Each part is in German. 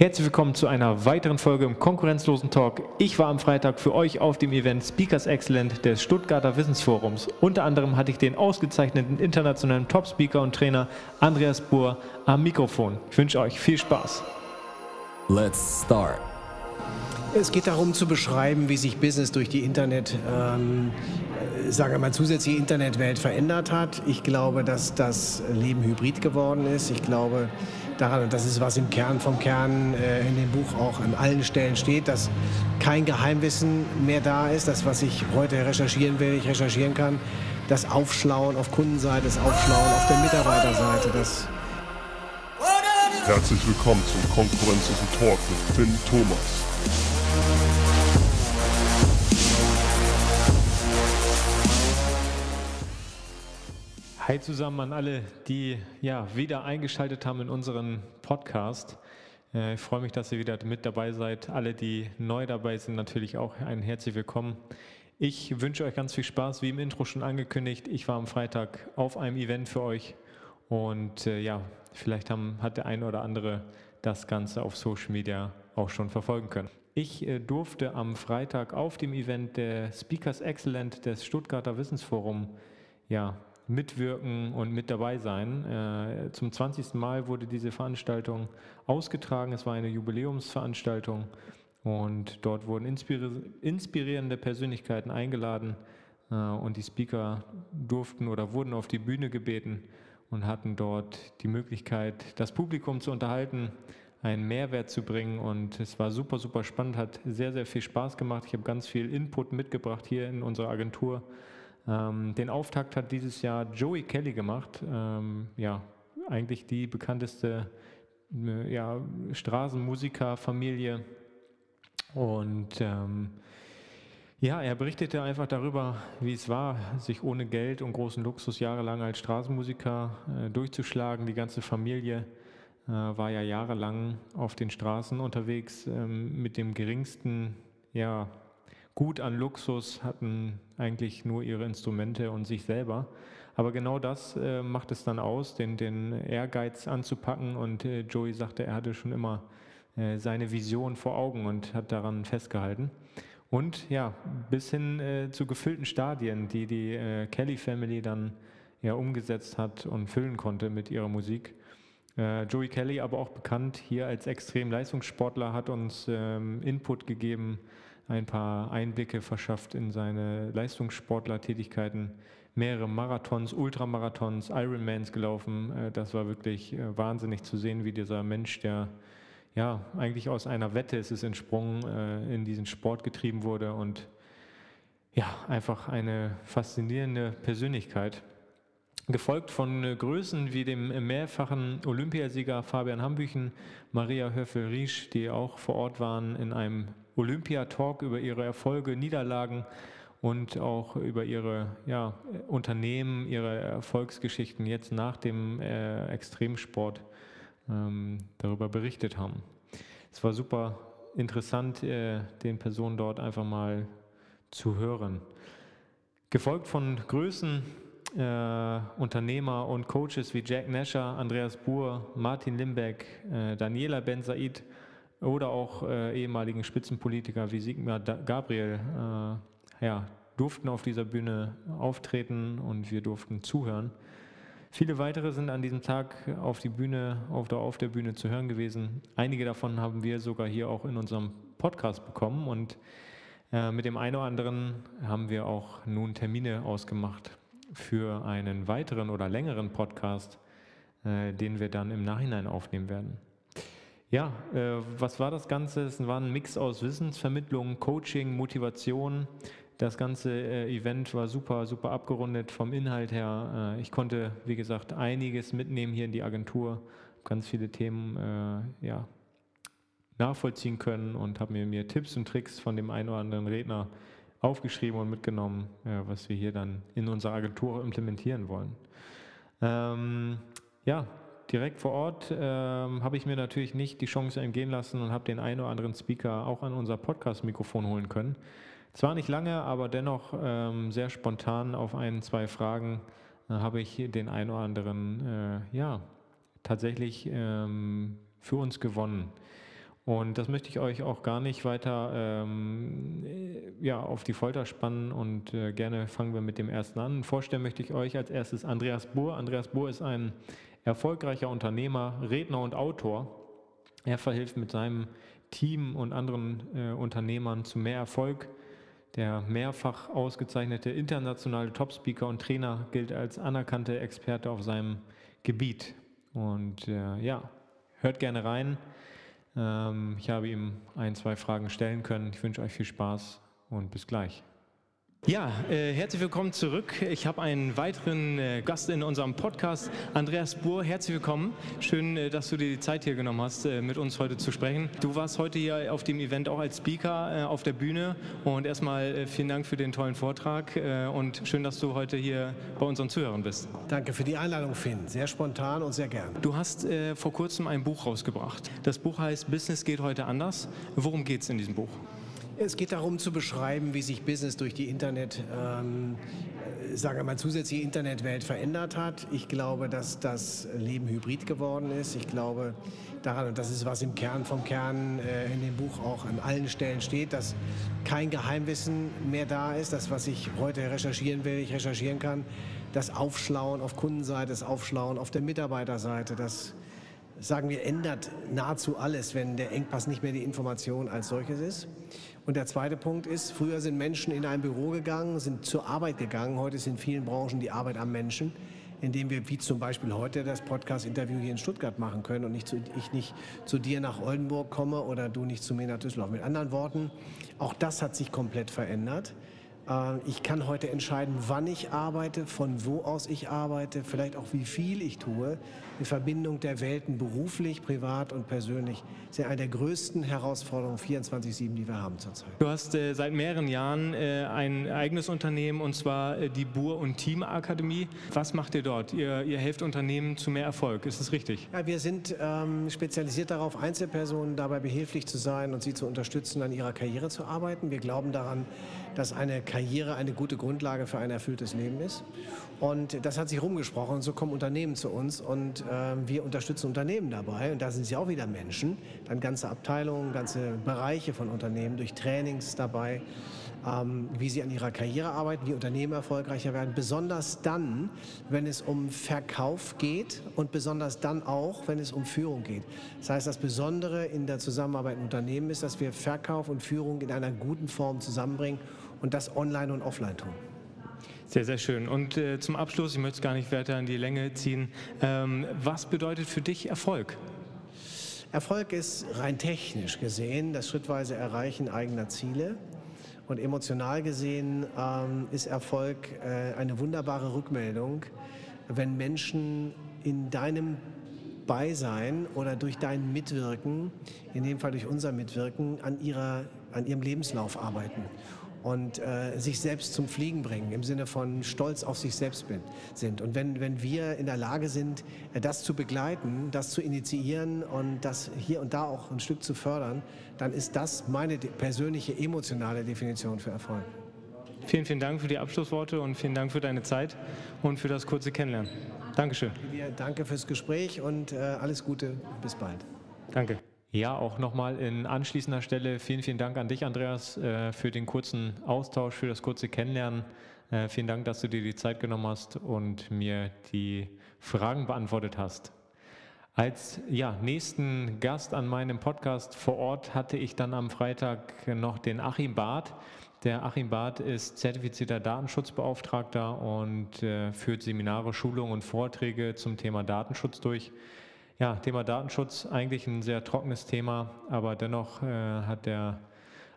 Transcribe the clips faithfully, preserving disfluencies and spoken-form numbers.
Herzlich willkommen zu einer weiteren Folge im Konkurrenzlosen Talk. Ich war am Freitag für euch auf dem Event Speakers Excellent des Stuttgarter Wissensforums. Unter anderem hatte ich den ausgezeichneten internationalen Top-Speaker und Trainer Andreas Buhr am Mikrofon. Ich wünsche euch viel Spaß. Let's start. Es geht darum zu beschreiben, wie sich Business durch die Internet, ähm, sagen wir mal, zusätzliche Internetwelt verändert hat. Ich glaube, dass das Leben hybrid geworden ist. Ich glaube daran, und das ist, was im Kern vom Kern äh, in dem Buch auch an allen Stellen steht, dass kein Geheimwissen mehr da ist. Das, was ich heute recherchieren will, ich recherchieren kann. Das Aufschlauen auf Kundenseite, das Aufschlauen auf der Mitarbeiterseite. Das Herzlich willkommen zum Konkurrenzlosen Talk mit Finn Thomas. Hi zusammen an alle, die ja wieder eingeschaltet haben in unseren Podcast. Äh, ich freue mich, dass ihr wieder mit dabei seid. Alle, die neu dabei sind, natürlich auch ein herzlich willkommen. Ich wünsche euch ganz viel Spaß, wie im Intro schon angekündigt. Ich war am Freitag auf einem Event für euch und äh, ja, vielleicht haben, hat der ein oder andere das Ganze auf Social Media auch schon verfolgen können. Ich äh, durfte am Freitag auf dem Event der Speakers Excellent des Stuttgarter Wissensforum ja mitwirken und mit dabei sein. Zum zwanzigsten Mal wurde diese Veranstaltung ausgetragen. Es war eine Jubiläumsveranstaltung und dort wurden inspirierende Persönlichkeiten eingeladen und die Speaker durften oder wurden auf die Bühne gebeten und hatten dort die Möglichkeit, das Publikum zu unterhalten, einen Mehrwert zu bringen, und es war super, super spannend, hat sehr, sehr viel Spaß gemacht. Ich habe ganz viel Input mitgebracht hier in unserer Agentur. Den Auftakt hat dieses Jahr Joey Kelly gemacht, ähm, ja, eigentlich die bekannteste äh, ja, Straßenmusikerfamilie, und ähm, ja, er berichtete einfach darüber, wie es war, sich ohne Geld und großen Luxus jahrelang als Straßenmusiker äh, durchzuschlagen. Die ganze Familie äh, war ja jahrelang auf den Straßen unterwegs, ähm, mit dem geringsten, ja, Gut an Luxus, hatten eigentlich nur ihre Instrumente und sich selber. Aber genau das äh, macht es dann aus, den, den Ehrgeiz anzupacken, und äh, Joey sagte, er hatte schon immer äh, seine Vision vor Augen und hat daran festgehalten. Und ja, bis hin äh, zu gefüllten Stadien, die die äh, Kelly Family dann ja umgesetzt hat und füllen konnte mit ihrer Musik. Äh, Joey Kelly, aber auch bekannt hier als extrem Leistungssportler, hat uns ähm, Input gegeben, ein paar Einblicke verschafft in seine Leistungssportlertätigkeiten, mehrere Marathons, Ultramarathons, Ironmans gelaufen. Das war wirklich wahnsinnig zu sehen, wie dieser Mensch, der ja eigentlich aus einer Wette ist es entsprungen, in diesen Sport getrieben wurde, und ja, einfach eine faszinierende Persönlichkeit. Gefolgt von Größen wie dem mehrfachen Olympiasieger Fabian Hambüchen, Maria Höfel-Riesch, die auch vor Ort waren in einem Olympia-Talk über ihre Erfolge, Niederlagen und auch über ihre ja, Unternehmen, ihre Erfolgsgeschichten jetzt nach dem äh, Extremsport ähm, darüber berichtet haben. Es war super interessant, äh, den Personen dort einfach mal zu hören. Gefolgt von Größen, äh, Unternehmer und Coaches wie Jack Nasher, Andreas Buhr, Martin Limbeck, äh, Daniela Ben-Said, oder auch äh, ehemaligen Spitzenpolitiker wie Sigmar Gabriel äh, ja, durften auf dieser Bühne auftreten und wir durften zuhören. Viele weitere sind an diesem Tag auf, die Bühne, auf, der, auf der Bühne zu hören gewesen. Einige davon haben wir sogar hier auch in unserem Podcast bekommen, und äh, mit dem einen oder anderen haben wir auch nun Termine ausgemacht für einen weiteren oder längeren Podcast, äh, den wir dann im Nachhinein aufnehmen werden. Ja, äh, was war das Ganze? Es war ein Mix aus Wissensvermittlung, Coaching, Motivation. Das ganze äh, Event war super, super abgerundet vom Inhalt her. Äh, ich konnte, wie gesagt, einiges mitnehmen hier in die Agentur, ganz viele Themen äh, ja, nachvollziehen können und habe mir, mir Tipps und Tricks von dem einen oder anderen Redner aufgeschrieben und mitgenommen, äh, was wir hier dann in unserer Agentur implementieren wollen. Ähm, ja. Direkt vor Ort ähm, habe ich mir natürlich nicht die Chance entgehen lassen und habe den einen oder anderen Speaker auch an unser Podcast-Mikrofon holen können. Zwar nicht lange, aber dennoch ähm, sehr spontan auf ein, zwei Fragen äh, habe ich den einen oder anderen äh, ja, tatsächlich ähm, für uns gewonnen. Und das möchte ich euch auch gar nicht weiter ähm, ja, auf die Folter spannen und äh, gerne fangen wir mit dem ersten an. Vorstellen möchte ich euch als erstes Andreas Buhr. Andreas Buhr ist ein erfolgreicher Unternehmer, Redner und Autor. Er verhilft mit seinem Team und anderen äh, Unternehmern zu mehr Erfolg. Der mehrfach ausgezeichnete internationale Top-Speaker und Trainer gilt als anerkannter Experte auf seinem Gebiet. Und äh, ja, hört gerne rein. Ich habe ihm ein, zwei Fragen stellen können. Ich wünsche euch viel Spaß und bis gleich. Ja, äh, herzlich willkommen zurück. Ich habe einen weiteren äh, Gast in unserem Podcast, Andreas Buhr. Herzlich willkommen. Schön, äh, dass du dir die Zeit hier genommen hast, äh, mit uns heute zu sprechen. Du warst heute hier auf dem Event auch als Speaker äh, auf der Bühne. Und erstmal äh, vielen Dank für den tollen Vortrag äh, und schön, dass du heute hier bei unseren Zuhörern bist. Danke für die Einladung, Finn. Sehr spontan und sehr gern. Du hast äh, vor kurzem ein Buch rausgebracht. Das Buch heißt Business geht heute anders. Worum geht es in diesem Buch? Es geht darum zu beschreiben, wie sich Business durch die Internet, ähm, sagen wir mal, zusätzliche Internetwelt verändert hat. Ich glaube, dass das Leben hybrid geworden ist. Ich glaube daran, und das ist, was im Kern vom Kern äh, in dem Buch auch an allen Stellen steht, dass kein Geheimwissen mehr da ist. Das, was ich heute recherchieren will, ich recherchieren kann. Das Aufschlauen auf Kundenseite, das Aufschlauen auf der Mitarbeiterseite, das, sagen wir, ändert nahezu alles, wenn der Engpass nicht mehr die Information als solches ist. Und der zweite Punkt ist, früher sind Menschen in ein Büro gegangen, sind zur Arbeit gegangen. Heute ist in vielen Branchen die Arbeit am Menschen, indem wir wie zum Beispiel heute das Podcast-Interview hier in Stuttgart machen können und nicht zu, ich nicht zu dir nach Oldenburg komme oder du nicht zu mir nach Düsseldorf. Mit anderen Worten, auch das hat sich komplett verändert. Ich kann heute entscheiden, wann ich arbeite, von wo aus ich arbeite, vielleicht auch wie viel ich tue. Die Verbindung der Welten beruflich, privat und persönlich ist ja eine der größten Herausforderungen vierundzwanzig sieben, die wir haben zurzeit. Du hast äh, seit mehreren Jahren äh, ein eigenes Unternehmen, und zwar äh, die Buhr und Team Akademie. Was macht ihr dort? Ihr, ihr helft Unternehmen zu mehr Erfolg, ist das richtig? Ja, wir sind ähm, spezialisiert darauf, Einzelpersonen dabei behilflich zu sein und sie zu unterstützen, an ihrer Karriere zu arbeiten. Wir glauben daran, dass eine Karriere eine gute Grundlage für ein erfülltes Leben ist. Und das hat sich rumgesprochen und so kommen Unternehmen zu uns und äh, wir unterstützen Unternehmen dabei. Und da sind sie auch wieder Menschen, dann ganze Abteilungen, ganze Bereiche von Unternehmen durch Trainings dabei, ähm, wie sie an ihrer Karriere arbeiten, wie Unternehmen erfolgreicher werden. Besonders dann, wenn es um Verkauf geht und besonders dann auch, wenn es um Führung geht. Das heißt, das Besondere in der Zusammenarbeit mit Unternehmen ist, dass wir Verkauf und Führung in einer guten Form zusammenbringen. Und das online und offline tun. Sehr, sehr schön. Und äh, zum Abschluss, ich möchte es gar nicht weiter in die Länge ziehen, ähm, was bedeutet für dich Erfolg? Erfolg ist rein technisch gesehen das schrittweise Erreichen eigener Ziele. Und emotional gesehen ähm, ist Erfolg äh, eine wunderbare Rückmeldung, wenn Menschen in deinem Beisein oder durch dein Mitwirken, in dem Fall durch unser Mitwirken, an, ihrer, an ihrem Lebenslauf arbeiten. Und äh, sich selbst zum Fliegen bringen, im Sinne von stolz auf sich selbst bin, sind. Und wenn, wenn wir in der Lage sind, das zu begleiten, das zu initiieren und das hier und da auch ein Stück zu fördern, dann ist das meine persönliche emotionale Definition für Erfolg. Vielen, vielen Dank für die Abschlussworte und vielen Dank für deine Zeit und für das kurze Kennenlernen. Dankeschön. Danke fürs Gespräch und äh, alles Gute. Bis bald. Danke. Ja, auch nochmal in anschließender Stelle vielen, vielen Dank an dich, Andreas, für den kurzen Austausch, für das kurze Kennenlernen. Vielen Dank, dass du dir die Zeit genommen hast und mir die Fragen beantwortet hast. Als ja, nächsten Gast an meinem Podcast vor Ort hatte ich dann am Freitag noch den Achim Barth. Der Achim Barth ist zertifizierter Datenschutzbeauftragter und äh, führt Seminare, Schulungen und Vorträge zum Thema Datenschutz durch. Ja, Thema Datenschutz, eigentlich ein sehr trockenes Thema, aber dennoch äh, hat der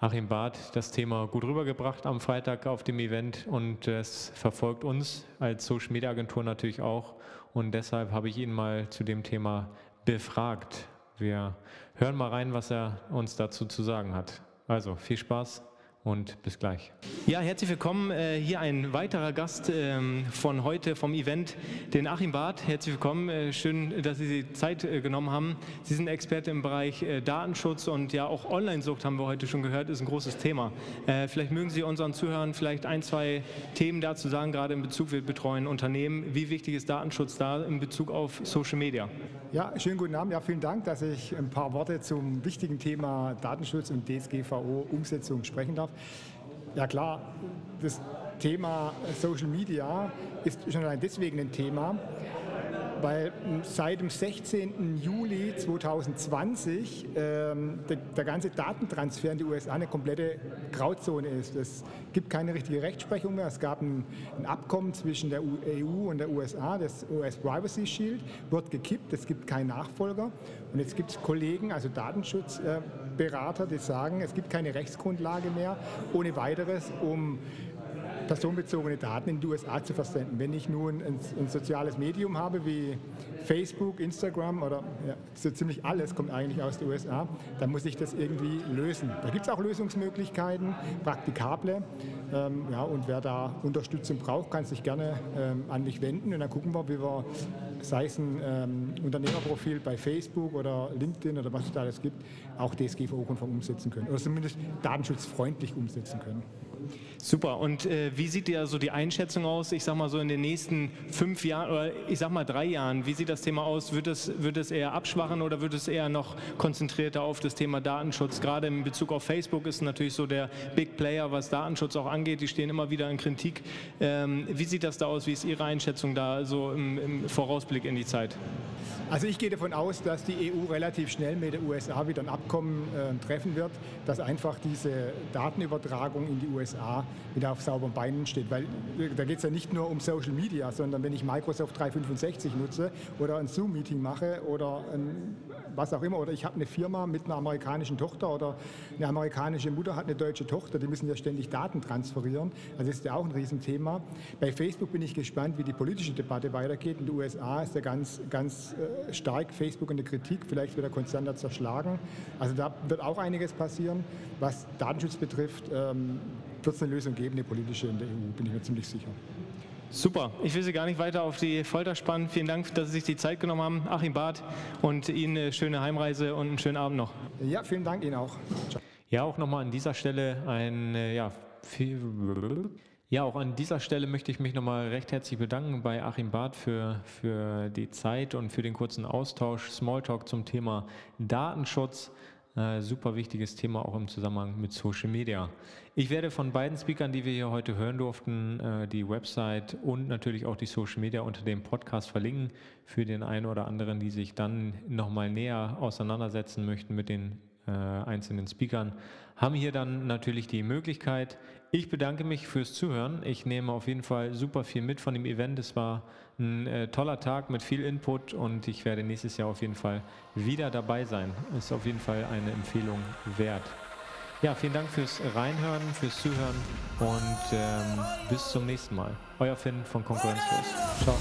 Achim Barth das Thema gut rübergebracht am Freitag auf dem Event und es verfolgt uns als Social Media Agentur natürlich auch und deshalb habe ich ihn mal zu dem Thema befragt. Wir hören mal rein, was er uns dazu zu sagen hat. Also viel Spaß und bis gleich. Ja, herzlich willkommen. Hier ein weiterer Gast von heute, vom Event, den Achim Barth. Herzlich willkommen. Schön, dass Sie sich Zeit genommen haben. Sie sind Experte im Bereich Datenschutz und ja auch Online-Sucht, haben wir heute schon gehört, ist ein großes Thema. Vielleicht mögen Sie unseren Zuhörern vielleicht ein, zwei Themen dazu sagen, gerade in Bezug, wir betreuen Unternehmen. Wie wichtig ist Datenschutz da in Bezug auf Social Media? Ja, schönen guten Abend. Ja, vielen Dank, dass ich ein paar Worte zum wichtigen Thema Datenschutz und D S G V O-Umsetzung sprechen darf. Ja klar, das Thema Social Media ist schon allein deswegen ein Thema, weil seit dem sechzehnten Juli zweitausendzwanzig ähm, der, der ganze Datentransfer in die U S A eine komplette Grauzone ist. Es gibt keine richtige Rechtsprechung mehr. Es gab ein, ein Abkommen zwischen der E U und der U S A, das U S Privacy Shield, wird gekippt, es gibt keinen Nachfolger. Und jetzt gibt es Kollegen, also Datenschutzberater, die sagen, es gibt keine Rechtsgrundlage mehr, ohne weiteres, um personenbezogene Daten in die U S A zu versenden. Wenn ich nun ein, ein soziales Medium habe wie Facebook, Instagram oder ja, so ziemlich alles kommt eigentlich aus den U S A, dann muss ich das irgendwie lösen. Da gibt es auch Lösungsmöglichkeiten, praktikable. Ähm, ja, und wer da Unterstützung braucht, kann sich gerne ähm, an mich wenden und dann gucken wir, wie wir, sei es ein ähm, Unternehmerprofil bei Facebook oder LinkedIn oder was es da alles gibt, auch D S G V O-konform umsetzen können oder zumindest datenschutzfreundlich umsetzen können. Super. Und äh, wie sieht ja so die Einschätzung aus, ich sag mal so in den nächsten fünf Jahren oder ich sag mal drei Jahren, wie sieht das Thema aus? Wird es, wird es eher abschwachen oder wird es eher noch konzentrierter auf das Thema Datenschutz? Gerade in Bezug auf Facebook ist natürlich so der Big Player, was Datenschutz auch angeht, die stehen immer wieder in Kritik. Ähm, wie sieht das da aus? Wie ist Ihre Einschätzung da so im, im Vorausblick in die Zeit? Also ich gehe davon aus, dass die E U relativ schnell mit den U S A wieder ein Abkommen äh, treffen wird, dass einfach diese Datenübertragung in die U S A wieder auf sauberen Beinen steht. Weil da geht es ja nicht nur um Social Media, sondern wenn ich Microsoft dreihundertfünfundsechzig nutze oder ein Zoom-Meeting mache oder ein, was auch immer, oder ich habe eine Firma mit einer amerikanischen Tochter oder eine amerikanische Mutter hat eine deutsche Tochter, die müssen ja ständig Daten transferieren. Also das ist ja auch ein Riesenthema. Bei Facebook bin ich gespannt, wie die politische Debatte weitergeht. In den U S A ist ja ganz, ganz äh, stark Facebook in der Kritik, vielleicht wird er konstanter zerschlagen. Also da wird auch einiges passieren. Was Datenschutz betrifft, ähm, wird es eine Lösung geben, eine politische in der E U, bin ich mir ziemlich sicher. Super, ich will Sie gar nicht weiter auf die Folter spannen. Vielen Dank, dass Sie sich die Zeit genommen haben, Achim Barth, und Ihnen eine schöne Heimreise und einen schönen Abend noch. Ja, vielen Dank Ihnen auch. Ciao. Ja, auch nochmal an dieser Stelle ein... Ja, viel Ja, auch an dieser Stelle möchte ich mich nochmal recht herzlich bedanken bei Achim Barth für, für die Zeit und für den kurzen Austausch, Smalltalk zum Thema Datenschutz. Äh, super wichtiges Thema auch im Zusammenhang mit Social Media. Ich werde von beiden Speakern, die wir hier heute hören durften, äh, die Website und natürlich auch die Social Media unter dem Podcast verlinken für den einen oder anderen, die sich dann nochmal näher auseinandersetzen möchten mit den äh, einzelnen Speakern. Haben hier dann natürlich die Möglichkeit. Ich bedanke mich fürs Zuhören. Ich nehme auf jeden Fall super viel mit von dem Event. Es war ein äh, toller Tag mit viel Input und ich werde nächstes Jahr auf jeden Fall wieder dabei sein. Ist auf jeden Fall eine Empfehlung wert. Ja, vielen Dank fürs Reinhören, fürs Zuhören und ähm, bis zum nächsten Mal. Euer Finn von Konkurrenzlos. Ciao.